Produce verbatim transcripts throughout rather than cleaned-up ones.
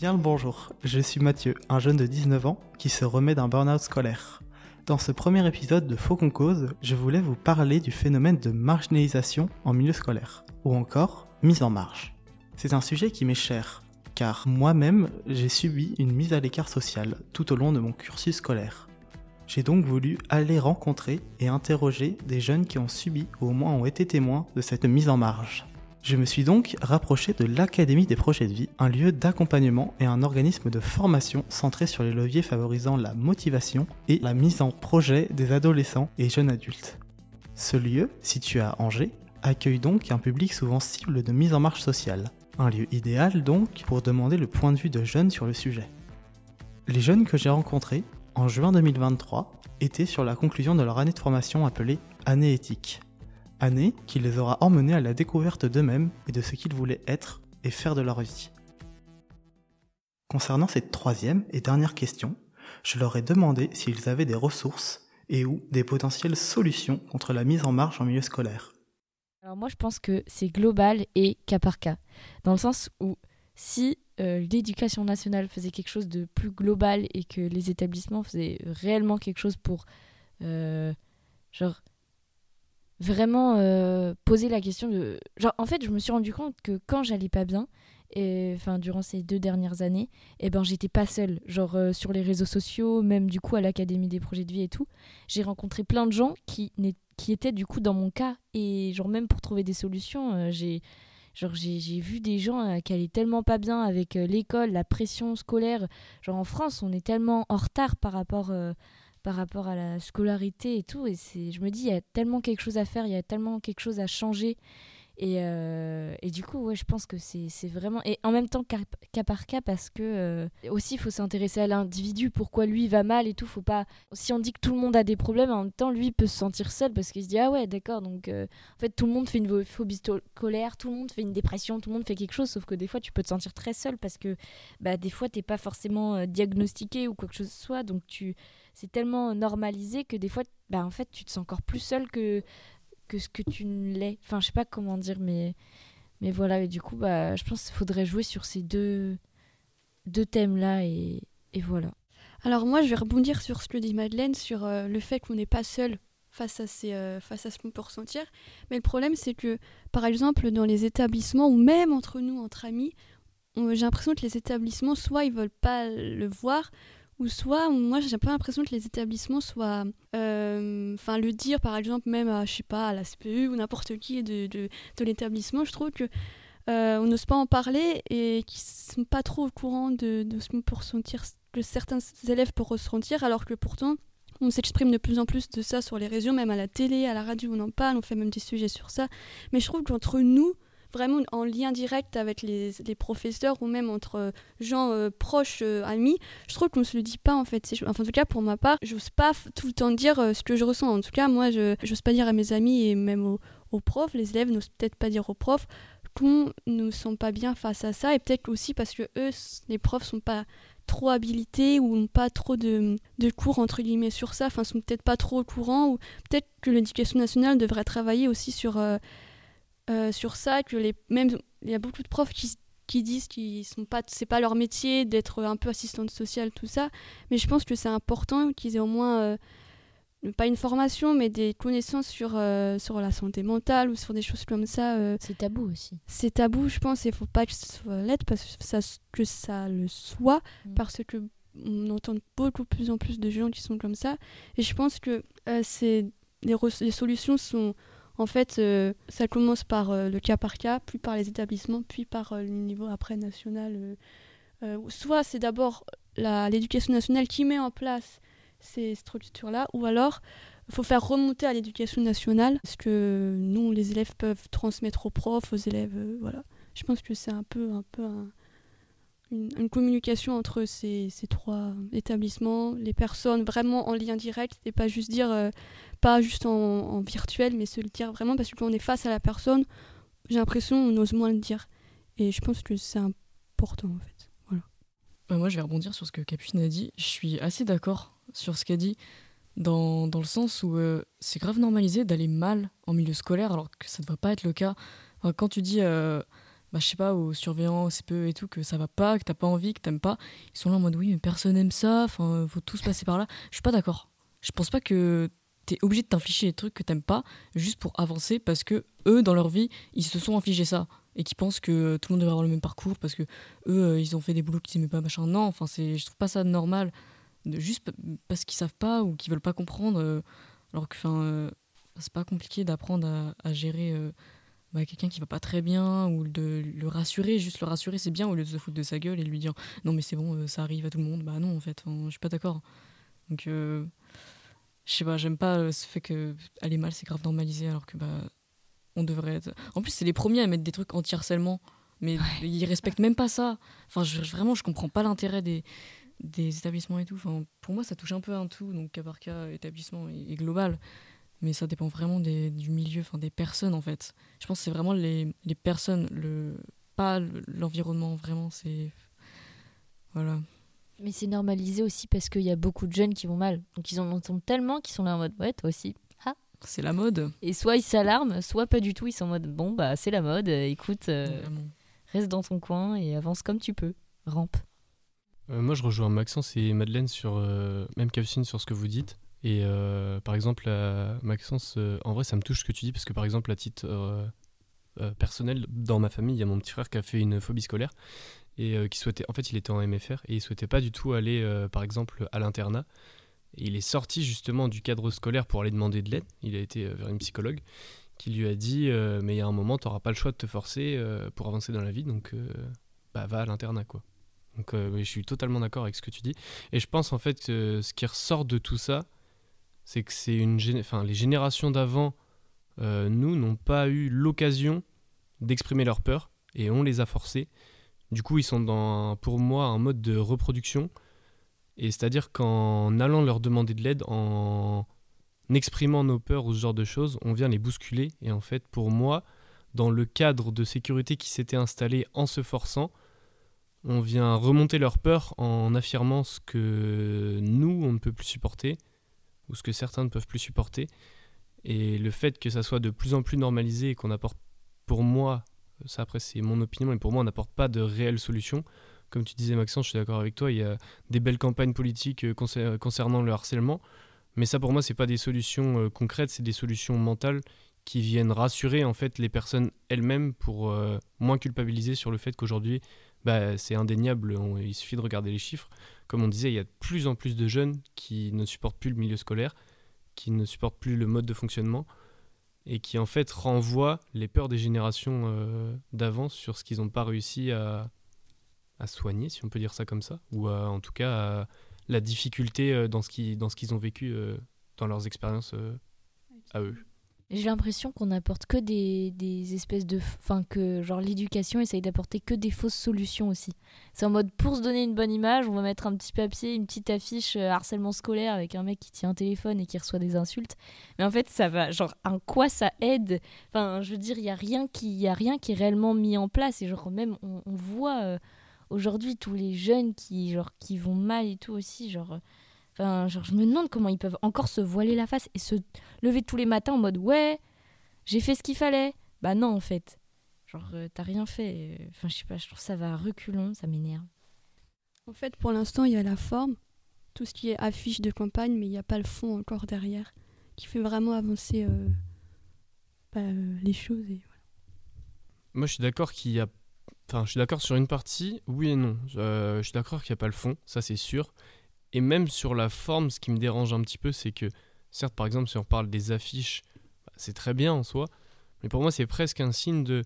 Bien le bonjour, je suis Matthieu, un jeune de dix-neuf ans qui se remet d'un burn-out scolaire. Dans ce premier épisode de FÔKONKOZ, je voulais vous parler du phénomène de marginalisation en milieu scolaire, ou encore mise en marge. C'est un sujet qui m'est cher, car moi-même j'ai subi une mise à l'écart sociale tout au long de mon cursus scolaire. J'ai donc voulu aller rencontrer et interroger des jeunes qui ont subi ou au moins ont été témoins de cette mise en marge. Je me suis donc rapproché de l'Académie des Projets de Vie, un lieu d'accompagnement et un organisme de formation centré sur les leviers favorisant la motivation et la mise en projet des adolescents et jeunes adultes. Ce lieu, situé à Angers, accueille donc un public souvent cible de mise en marge sociale. Un lieu idéal donc pour demander le point de vue de jeunes sur le sujet. Les jeunes que j'ai rencontrés en juin deux mille vingt-trois étaient sur la conclusion de leur année de formation appelée « Année éthique ». Année qui les aura emmenés à la découverte d'eux-mêmes et de ce qu'ils voulaient être et faire de leur vie. Concernant cette troisième et dernière question, je leur ai demandé s'ils avaient des ressources et ou des potentielles solutions contre la mise en marge en milieu scolaire. Alors moi je pense que c'est global et cas par cas, dans le sens où si euh, l'éducation nationale faisait quelque chose de plus global et que les établissements faisaient réellement quelque chose pour euh, genre... vraiment euh, poser la question de... genre en fait, je me suis rendu compte que quand j'allais pas bien, et, enfin, durant ces deux dernières années, et ben, j'étais pas seule. Genre euh, sur les réseaux sociaux, même du coup à l'Académie des Projets de Vie et tout, j'ai rencontré plein de gens qui, qui étaient du coup dans mon cas. Et genre même pour trouver des solutions, euh, j'ai, genre, j'ai, j'ai vu des gens euh, qui allaient tellement pas bien avec euh, l'école, la pression scolaire. Genre en France, on est tellement en retard par rapport... Euh, par rapport à la scolarité et tout, et c'est, je me dis il y a tellement quelque chose à faire, il y a tellement quelque chose à changer, et, euh, et du coup ouais, je pense que c'est, c'est vraiment, et en même temps cas, cas par cas, parce que euh, aussi il faut s'intéresser à l'individu, pourquoi lui va mal et tout, faut pas, si on dit que tout le monde a des problèmes, en même temps lui peut se sentir seul parce qu'il se dit ah ouais d'accord, donc euh, en fait tout le monde fait une phobie scolaire, tout le monde fait une dépression, tout le monde fait quelque chose, sauf que des fois tu peux te sentir très seul parce que bah, des fois t'es pas forcément euh, diagnostiqué ou quoi que ce soit, donc tu... c'est tellement normalisé que des fois, bah en fait, tu te sens encore plus seul que, que ce que tu ne l'es. Enfin, je sais pas comment dire, mais, mais voilà. Et du coup, bah, je pense qu'il faudrait jouer sur ces deux, deux thèmes-là et, et voilà. Alors moi, je vais rebondir sur ce que dit Madeleine, sur euh, le fait qu'on n'est pas seul face à, ces, euh, face à ce qu'on peut ressentir. Mais le problème, c'est que, par exemple, dans les établissements ou même entre nous, entre amis, on, j'ai l'impression que les établissements, soit ils veulent pas le voir, ou soit, moi j'ai pas l'impression que les établissements soient, euh, enfin le dire par exemple même à, je sais pas, à la C P U ou n'importe qui de, de, de l'établissement, je trouve que euh, on n'ose pas en parler et qu'ils sont pas trop au courant de, de ce qu'on peut ressentir, que certains élèves peuvent ressentir, alors que pourtant on s'exprime de plus en plus de ça sur les réseaux, même à la télé, à la radio on en parle, on fait même des sujets sur ça, mais je trouve qu'entre nous, vraiment en lien direct avec les, les professeurs ou même entre euh, gens euh, proches, euh, amis, je trouve qu'on ne se le dit pas en fait. C'est, enfin, en tout cas, pour ma part, j'ose pas f- tout le temps dire euh, ce que je ressens. En tout cas, moi, je n'ose pas dire à mes amis et même aux, aux profs, les élèves n'osent peut-être pas dire aux profs qu'on ne sent pas bien face à ça. Et peut-être aussi parce que eux, les profs ne sont pas trop habilités ou n'ont pas trop de, de cours entre guillemets sur ça. Enfin, ne sont peut-être pas trop au courant, ou peut-être que l'éducation nationale devrait travailler aussi sur... Euh, Euh, sur ça, que les même il y a beaucoup de profs qui, qui disent qu'ils sont pas, c'est pas leur métier d'être un peu assistante sociale, tout ça, mais je pense que c'est important qu'ils aient au moins euh, pas une formation mais des connaissances sur euh, sur la santé mentale ou sur des choses comme ça. Euh, c'est tabou aussi. C'est tabou, je pense, et faut pas que ça l'être parce que ça que ça le soit mmh. Parce que on entend beaucoup plus en plus de gens qui sont comme ça, et je pense que euh, c'est les, re- les solutions sont en fait, euh, ça commence par euh, le cas par cas, puis par les établissements, puis par euh, le niveau après national. Euh, euh, soit c'est d'abord la, l'éducation nationale qui met en place ces structures-là, ou alors il faut faire remonter à l'éducation nationale ce que nous, les élèves, peuvent transmettre aux profs, aux élèves. Euh, voilà. Je pense que c'est un peu, un peu un, une, une communication entre ces, ces trois établissements, les personnes vraiment en lien direct, et pas juste dire... Euh, pas juste en, en virtuel, mais se le dire vraiment, parce que quand on est face à la personne, j'ai l'impression qu'on ose moins le dire. Et je pense que c'est important, en fait. Voilà. Bah moi, je vais rebondir sur ce que Capucine a dit. Je suis assez d'accord sur ce qu'elle dit, dans, dans le sens où euh, c'est grave normalisé d'aller mal en milieu scolaire, alors que ça ne devrait pas être le cas. Enfin, quand tu dis euh, bah, je sais pas, aux surveillants, aux C P E et tout, que ça va pas, que t'as pas envie, que t'aimes pas. Ils sont là en mode oui, mais personne aime ça, enfin, faut tous passer par là. Je suis pas d'accord. Je pense pas que t'es obligé de t'infliger des trucs que t'aimes pas juste pour avancer parce que eux, dans leur vie, ils se sont infligés ça et qui pensent que tout le monde devrait avoir le même parcours parce que eux, ils ont fait des boulots qu'ils aimaient pas, machin. Non, enfin, c'est, je trouve pas ça normal. De, juste parce qu'ils savent pas ou qu'ils veulent pas comprendre. Euh, alors que, enfin, euh, c'est pas compliqué d'apprendre à, à gérer. Euh, Bah, quelqu'un qui va pas très bien, ou de le rassurer, juste le rassurer, c'est bien, au lieu de se foutre de sa gueule et lui dire non, mais c'est bon, euh, ça arrive à tout le monde. Bah non, en fait, je suis pas d'accord. Donc, euh, je sais pas, j'aime pas euh, ce fait qu'aller mal, c'est grave normalisé, alors que bah, on devrait être. En plus, c'est les premiers à mettre des trucs anti-harcèlement, mais ouais. Ils respectent même pas ça. Enfin, je, vraiment, je comprends pas l'intérêt des, des établissements et tout. Enfin, pour moi, ça touche un peu à un tout, donc cas par cas, établissement et, et global. Mais ça dépend vraiment des, du milieu, enfin des personnes en fait. Je pense que c'est vraiment les, les personnes, le, pas l'environnement vraiment, c'est... Voilà. Mais c'est normalisé aussi parce qu'il y a beaucoup de jeunes qui vont mal. Donc ils en entendent tellement qu'ils sont là en mode « ouais, toi aussi, ah !» C'est la mode. Et soit ils s'alarment, soit pas du tout, ils sont en mode « bon, bah c'est la mode, écoute, euh, reste dans ton coin et avance comme tu peux, rampe. Euh, » Moi je rejoins Maxence et Madeleine sur, euh, même Capucine sur ce que vous dites. Et euh, par exemple, euh, Maxence, euh, en vrai, ça me touche ce que tu dis, parce que par exemple, à titre euh, euh, personnel, dans ma famille, il y a mon petit frère qui a fait une phobie scolaire, et euh, qui souhaitait, en fait, il était en M F R, et il souhaitait pas du tout aller, euh, par exemple, à l'internat. Et il est sorti justement du cadre scolaire pour aller demander de l'aide. Il a été euh, vers une psychologue qui lui a dit euh, « mais il y a un moment, t'auras pas le choix de te forcer euh, pour avancer dans la vie, donc euh, bah, va à l'internat, quoi ». Donc euh, je suis totalement d'accord avec ce que tu dis. Et je pense, en fait, euh, ce qui ressort de tout ça, c'est que c'est une gén... enfin, les générations d'avant, euh, nous, n'ont pas eu l'occasion d'exprimer leur peur et on les a forcés. Du coup, ils sont dans, pour moi, un mode de reproduction. Et c'est-à-dire qu'en allant leur demander de l'aide, en exprimant nos peurs ou ce genre de choses, on vient les bousculer. Et en fait, pour moi, dans le cadre de sécurité qui s'était installé en se forçant, on vient remonter leur peur en affirmant ce que nous, on ne peut plus supporter, ou ce que certains ne peuvent plus supporter. Et le fait que ça soit de plus en plus normalisé et qu'on apporte, pour moi, ça après c'est mon opinion, et pour moi on n'apporte pas de réelles solutions. Comme tu disais Maxence, je suis d'accord avec toi, il y a des belles campagnes politiques concernant le harcèlement, mais ça pour moi c'est pas des solutions concrètes, c'est des solutions mentales qui viennent rassurer en fait les personnes elles-mêmes pour euh, moins culpabiliser sur le fait qu'aujourd'hui, bah, c'est indéniable, on, il suffit de regarder les chiffres. Comme on disait, il y a de plus en plus de jeunes qui ne supportent plus le milieu scolaire, qui ne supportent plus le mode de fonctionnement et qui en fait renvoient les peurs des générations euh, d'avant sur ce qu'ils n'ont pas réussi à, à soigner, si on peut dire ça comme ça, ou à, en tout cas à la difficulté dans ce, qui, dans ce qu'ils ont vécu euh, dans leurs expériences euh, à eux. J'ai l'impression qu'on n'apporte que des, des espèces de... Enfin, que genre l'éducation essaye d'apporter que des fausses solutions aussi. C'est en mode, pour se donner une bonne image, on va mettre un petit papier, une petite affiche euh, harcèlement scolaire avec un mec qui tient un téléphone et qui reçoit des insultes. Mais en fait, ça va... Genre, en quoi ça aide ? Enfin, je veux dire, il n'y a rien qui, y a rien qui est réellement mis en place. Et genre, même, on, on voit euh, aujourd'hui tous les jeunes qui, genre, qui vont mal et tout aussi, genre... Euh, Enfin, genre, je me demande comment ils peuvent encore se voiler la face et se lever tous les matins en mode « ouais, j'ai fait ce qu'il fallait ». Bah non, en fait. Genre, euh, t'as rien fait. Enfin, je sais pas, je trouve ça va à reculons, ça m'énerve. En fait, pour l'instant, il y a la forme, tout ce qui est affiche de campagne, mais il n'y a pas le fond encore derrière, qui fait vraiment avancer euh, bah, euh, les choses. Et voilà. Moi, je suis d'accord qu'il y a... Enfin, je suis d'accord sur une partie, oui et non. Euh, je suis d'accord qu'il n'y a pas le fond, ça c'est sûr. Et même sur la forme, ce qui me dérange un petit peu, c'est que, certes, par exemple, si on parle des affiches, bah, c'est très bien en soi, mais pour moi, c'est presque un signe de...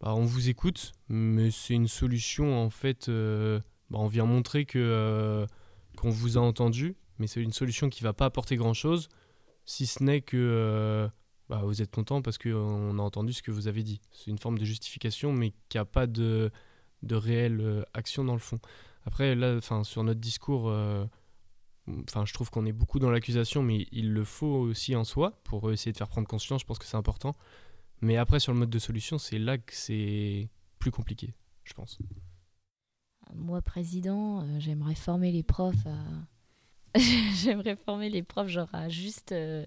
Bah, on vous écoute, mais c'est une solution, en fait... Euh, bah, on vient montrer que, euh, qu'on vous a entendu, mais c'est une solution qui ne va pas apporter grand-chose, si ce n'est que euh, bah, vous êtes content parce qu'on a entendu ce que vous avez dit. C'est une forme de justification, mais qui n'a pas de, de réelle action dans le fond. Après, là, enfin, sur notre discours, euh, enfin, je trouve qu'on est beaucoup dans l'accusation, mais il le faut aussi en soi pour essayer de faire prendre conscience. Je pense que c'est important. Mais après, sur le mode de solution, c'est là que c'est plus compliqué, je pense. Moi, président, euh, j'aimerais former les profs à... j'aimerais former les profs genre à juste... Euh...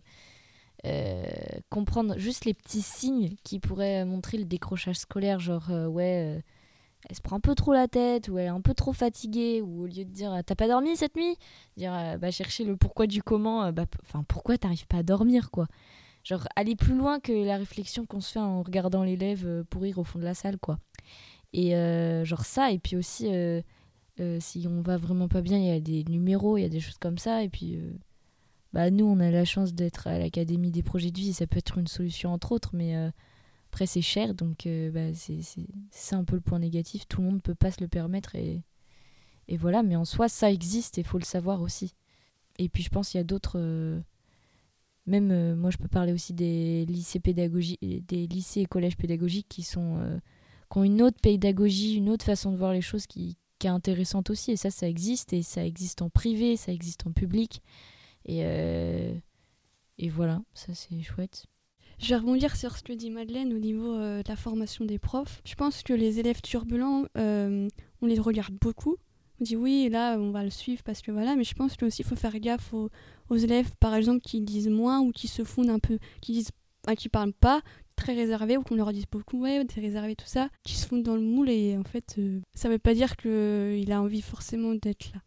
euh, comprendre juste les petits signes qui pourraient montrer le décrochage scolaire, genre euh, ouais, euh, elle se prend un peu trop la tête, ou elle est un peu trop fatiguée, ou au lieu de dire t'as pas dormi cette nuit, dire euh, bah chercher le pourquoi du comment, euh, bah enfin pourquoi t'arrives pas à dormir quoi. Genre aller plus loin que la réflexion qu'on se fait en regardant l'élève pourrir au fond de la salle quoi. Et euh, genre ça, et puis aussi euh, euh, si on va vraiment pas bien, il y a des numéros, il y a des choses comme ça, et puis euh, bah nous on a la chance d'être à l'Académie des Projets de Vie, ça peut être une solution entre autres, mais euh, après c'est cher, donc euh, bah, c'est, c'est, c'est ça un peu le point négatif, tout le monde peut pas se le permettre, et, et voilà, mais en soi ça existe et faut le savoir aussi. Et puis je pense qu'il y a d'autres... Euh, même euh, moi je peux parler aussi des lycées pédagogiques, des lycées et collèges pédagogiques qui sont... Euh, qui ont une autre pédagogie, une autre façon de voir les choses qui, qui est intéressante aussi. Et ça, ça existe. Et ça existe en privé, ça existe en public. Et, euh, et voilà, ça c'est chouette. Je vais rebondir sur ce que dit Madeleine au niveau euh, de la formation des profs. Je pense que les élèves turbulents, euh, on les regarde beaucoup. On dit oui, là, on va le suivre parce que voilà. Mais je pense qu'aussi, il faut faire gaffe aux, aux élèves, par exemple, qui disent moins ou qui se fondent un peu, qui disent, hein, qui parlent pas, très réservés, ou qu'on leur dise beaucoup ouais t'es réservé tout ça, qui se fondent dans le moule, et en fait euh, ça veut pas dire que il a envie forcément d'être là.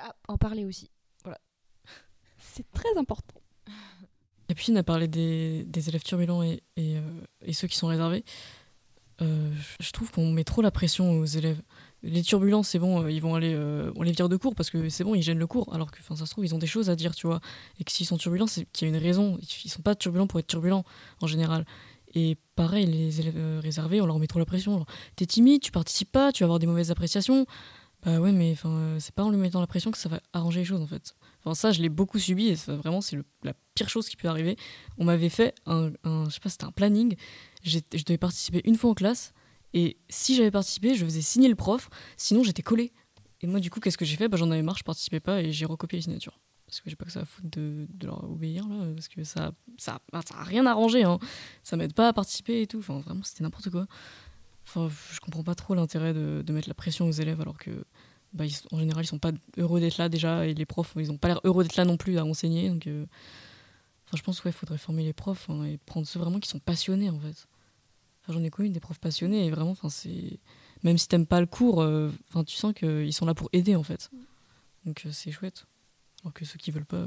Ah, en parler aussi, voilà, c'est très important. Capucine a parlé des, des élèves turbulents et, et, euh, et ceux qui sont réservés. Euh, je trouve qu'on met trop la pression aux élèves. Les turbulents, c'est bon, euh, ils vont aller, euh, on les vire de cours parce que c'est bon, ils gênent le cours, alors que ça se trouve, ils ont des choses à dire, tu vois, et que s'ils sont turbulents, c'est qu'il y a une raison, ils sont pas turbulents pour être turbulents en général. Et pareil, les élèves réservés, on leur met trop la pression. Genre, t'es timide, tu participes pas, tu vas avoir des mauvaises appréciations. Bah ouais, mais euh, c'est pas en lui mettant la pression que ça va arranger les choses, en fait. Enfin, ça, je l'ai beaucoup subi, et ça, vraiment, c'est le, la pire chose qui peut arriver. On m'avait fait un, un je sais pas, c'était un planning. J'ai, je devais participer une fois en classe, et si j'avais participé, je faisais signer le prof, sinon j'étais collée. Et moi, du coup, qu'est-ce que j'ai fait? Bah, j'en avais marre, je participais pas, et j'ai recopié les signatures. Parce que j'ai pas que ça à foutre de, de leur obéir, là, parce que ça ça, ça a rien arrangé, hein. Ça m'aide pas à participer et tout, enfin vraiment c'était n'importe quoi. Enfin, je comprends pas trop l'intérêt de, de mettre la pression aux élèves, alors que bah, ils, en général ils sont pas heureux d'être là déjà, et les profs ils ont pas l'air heureux d'être là non plus à enseigner, donc euh, enfin, je pense ouais, faudrait former les profs, hein, et prendre ceux vraiment qui sont passionnés en fait. Enfin, j'en ai connu des profs passionnés, et vraiment enfin, c'est... même si t'aimes pas le cours, euh, enfin, tu sens qu'ils sont là pour aider en fait, donc euh, c'est chouette. Alors que ceux qui veulent pas,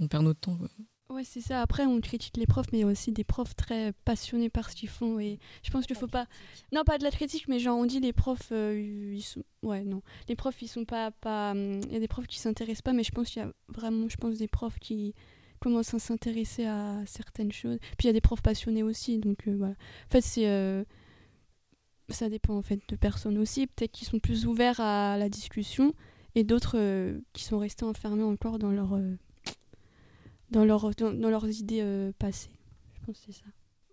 on perd notre temps. Ouais. ouais, c'est ça. Après, on critique les profs, mais il y a aussi des profs très passionnés par ce qu'ils font. Et je pense qu'il faut pas. Non, pas de la critique, mais genre on dit les profs, euh, ils sont. Ouais, non. Les profs, ils sont pas. pas... Il y a des profs qui s'intéressent pas, mais je pense qu'il y a vraiment, je pense, des profs qui commencent à s'intéresser à certaines choses. Puis il y a des profs passionnés aussi, donc euh, voilà. En fait, c'est. Euh... Ça dépend en fait de personnes aussi. Peut-être qu'ils sont plus ouverts à la discussion. Et d'autres euh, qui sont restés enfermés encore dans, leur, euh, dans, leur, dans, dans leurs idées euh, passées. Je pense que c'est ça.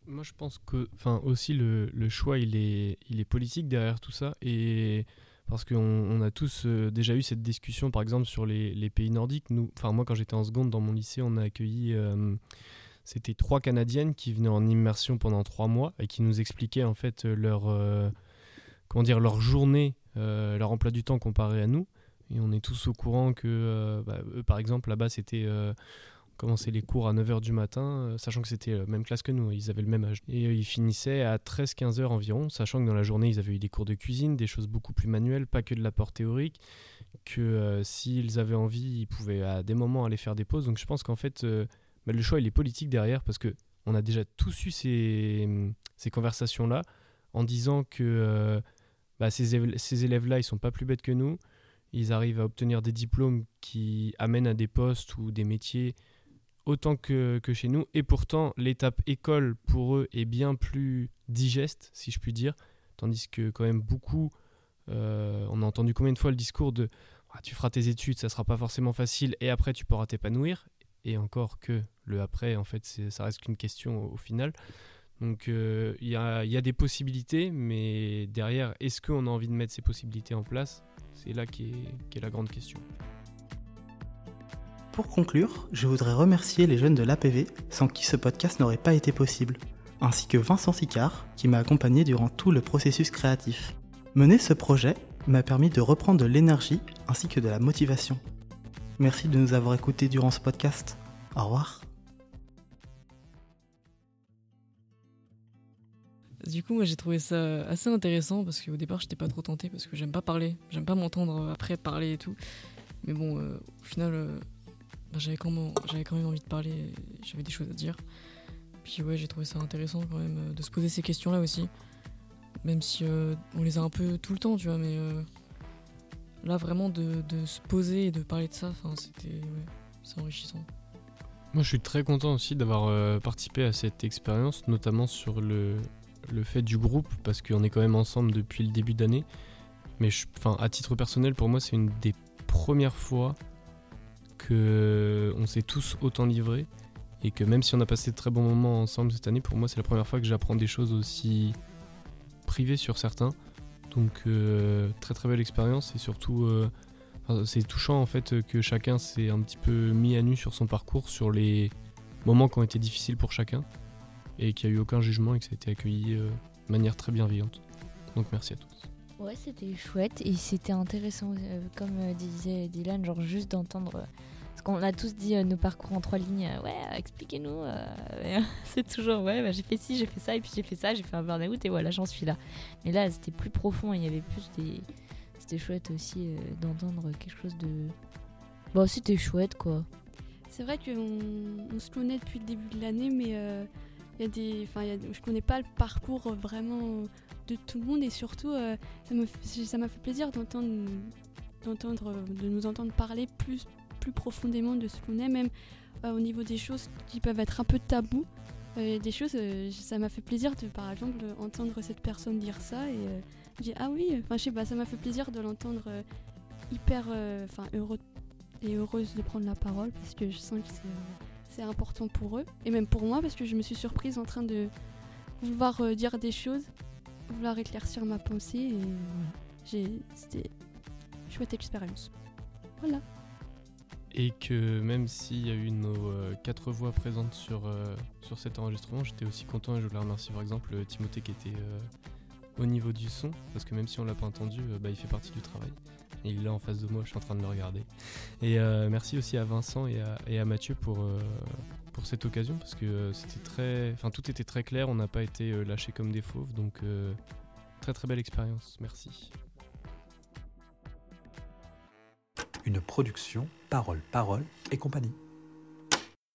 Moi, je pense que aussi le, le choix, il est, il est politique derrière tout ça. Et parce qu'on on a tous euh, déjà eu cette discussion, par exemple, sur les, les pays nordiques. Nous, moi, quand j'étais en seconde, dans mon lycée, on a accueilli... Euh, c'était trois Canadiennes qui venaient en immersion pendant trois mois et qui nous expliquaient en fait, leur, euh, comment dire, leur journée, euh, leur emploi du temps comparé à nous. Et on est tous au courant que, euh, bah, eux, par exemple, là-bas, c'était, euh, on commençait les cours à neuf heures du matin, euh, sachant que c'était la même classe que nous, ils avaient le même âge. Et euh, ils finissaient à treize quinze heures environ, sachant que dans la journée, ils avaient eu des cours de cuisine, des choses beaucoup plus manuelles, pas que de l'apport théorique, que euh, s'ils avaient envie, ils pouvaient à des moments aller faire des pauses. Donc je pense qu'en fait, euh, bah, le choix, il est politique derrière, parce qu'on a déjà tous eu ces, ces conversations-là, en disant que euh, bah, ces, éve- ces élèves-là, ils sont pas plus bêtes que nous. Ils arrivent à obtenir des diplômes qui amènent à des postes ou des métiers autant que, que chez nous. Et pourtant, l'étape école, pour eux, est bien plus digeste, si je puis dire. Tandis que quand même beaucoup, euh, on a entendu combien de fois le discours de ah, « tu feras tes études, ça sera pas forcément facile et après tu pourras t'épanouir ». Et encore que le après, en fait, c'est, ça reste qu'une question au, au final. Donc il euh, y, y a des possibilités, mais derrière, est-ce qu'on a envie de mettre ces possibilités en place ? C'est là qu'est, qu'est la grande question. Pour conclure, je voudrais remercier les jeunes de l'A P V, sans qui ce podcast n'aurait pas été possible, ainsi que Vincent Sicard, qui m'a accompagné durant tout le processus créatif. Mener ce projet m'a permis de reprendre de l'énergie, ainsi que de la motivation. Merci de nous avoir écoutés durant ce podcast. Au revoir. Du coup, moi, j'ai trouvé ça assez intéressant parce qu'au départ, j'étais pas trop tentée parce que j'aime pas parler, j'aime pas m'entendre après parler et tout. Mais bon, euh, au final, euh, ben, j'avais, quand même, j'avais quand même envie de parler, j'avais des choses à dire. Puis ouais, j'ai trouvé ça intéressant quand même euh, de se poser ces questions-là aussi. Même si euh, on les a un peu tout le temps, tu vois, mais euh, là, vraiment, de, de se poser et de parler de ça, c'était ouais, c'est enrichissant. Moi, je suis très content aussi d'avoir euh, participé à cette expérience, notamment sur le... le fait du groupe, parce qu'on est quand même ensemble depuis le début d'année, mais je, enfin, à titre personnel, pour moi, c'est une des premières fois qu'on s'est tous autant livrés, et que même si on a passé de très bons moments ensemble cette année, pour moi, c'est la première fois que j'apprends des choses aussi privées sur certains, donc euh, très très belle expérience, et surtout, euh, enfin, c'est touchant en fait que chacun s'est un petit peu mis à nu sur son parcours, sur les moments qui ont été difficiles pour chacun, et qu'il n'y a eu aucun jugement et que ça a été accueilli euh, de manière très bienveillante. Donc merci à tous. Ouais, c'était chouette et c'était intéressant, euh, comme euh, disait Dylan, genre juste d'entendre... Euh, parce qu'on a tous dit euh, nos parcours en trois lignes, euh, ouais, expliquez-nous. Euh, euh, c'est toujours, ouais, bah, j'ai fait ci, j'ai fait ça, et puis j'ai fait ça, j'ai fait un burn-out, et voilà, j'en suis là. Mais là, c'était plus profond, il y avait plus des... C'était chouette aussi euh, d'entendre quelque chose de... Bon, c'était chouette, quoi. C'est vrai qu'on on se connaît depuis le début de l'année, mais... Euh... Il y a des, enfin, il y a, je connais pas le parcours vraiment de tout le monde et surtout euh, ça me, ça m'a fait plaisir d'entendre, d'entendre, de nous entendre parler plus, plus profondément de ce qu'on est, même euh, au niveau des choses qui peuvent être un peu tabous. Euh, des choses, euh, ça m'a fait plaisir de, par exemple, entendre cette personne dire ça et euh, dire ah oui, enfin je sais pas, ça m'a fait plaisir de l'entendre euh, hyper, enfin euh, heureux et heureuse de prendre la parole parce que je sens que c'est euh, c'est important pour eux et même pour moi parce que je me suis surprise en train de vouloir euh, dire des choses, vouloir éclaircir ma pensée et voilà. J'ai, c'était une chouette expérience. Voilà. Et que même s'il y a eu nos euh, quatre voix présentes sur, euh, sur cet enregistrement, j'étais aussi content et je voulais remercier par exemple Timothée qui était euh, au niveau du son parce que même si on l'a pas entendu, euh, bah, il fait partie du travail. Et il est là en face de moi, je suis en train de le regarder. Et euh, merci aussi à Vincent et à, et à Matthieu pour, euh, pour cette occasion, parce que euh, c'était très, enfin tout était très clair, on n'a pas été euh, lâchés comme des fauves, donc euh, très très belle expérience, merci. Une production, Parole, Parole et compagnie.